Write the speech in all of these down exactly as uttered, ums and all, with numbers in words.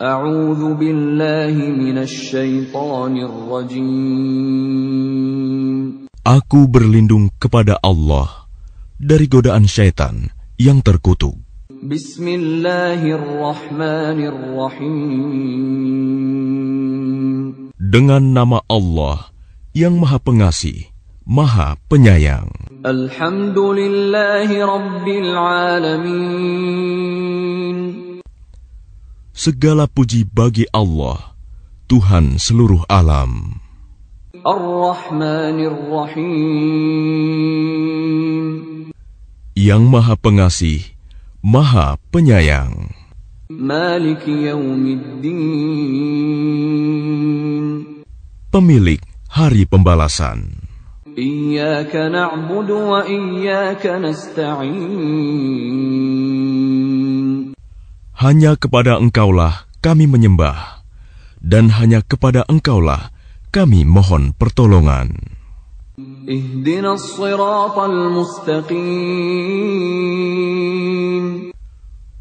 A'udzu billahi minasy syaithanir rajim. Aku berlindung kepada Allah dari godaan syaitan yang terkutuk. Bismillahirrahmanirrahim. Dengan nama Allah yang Maha Pengasih, Maha Penyayang. Alhamdulillahi Rabbil Alamin. Segala puji bagi Allah, Tuhan seluruh alam. Ar-Rahmanir-Rahim. Yang Maha Pengasih, Maha Penyayang. Maliki Yaumiddin. Pemilik Hari Pembalasan. Iyyaka na'budu wa iyyaka nasta'in. Hanya kepada Engkaulah kami menyembah, dan hanya kepada Engkaulah kami mohon pertolongan. Ihdinas siratal mustaqim.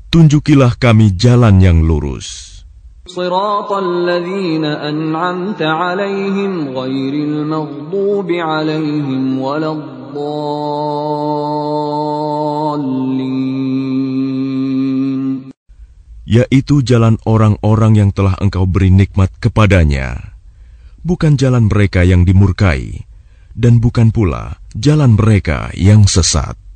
Tunjukilah kami jalan yang lurus. Siratal ladzina an'amta 'alaihim ghairil maghdubi 'alaihim waladdallin. Yaitu jalan orang-orang yang telah Engkau beri nikmat kepadanya. Bukan jalan mereka yang dimurkai, dan bukan pula jalan mereka yang sesat.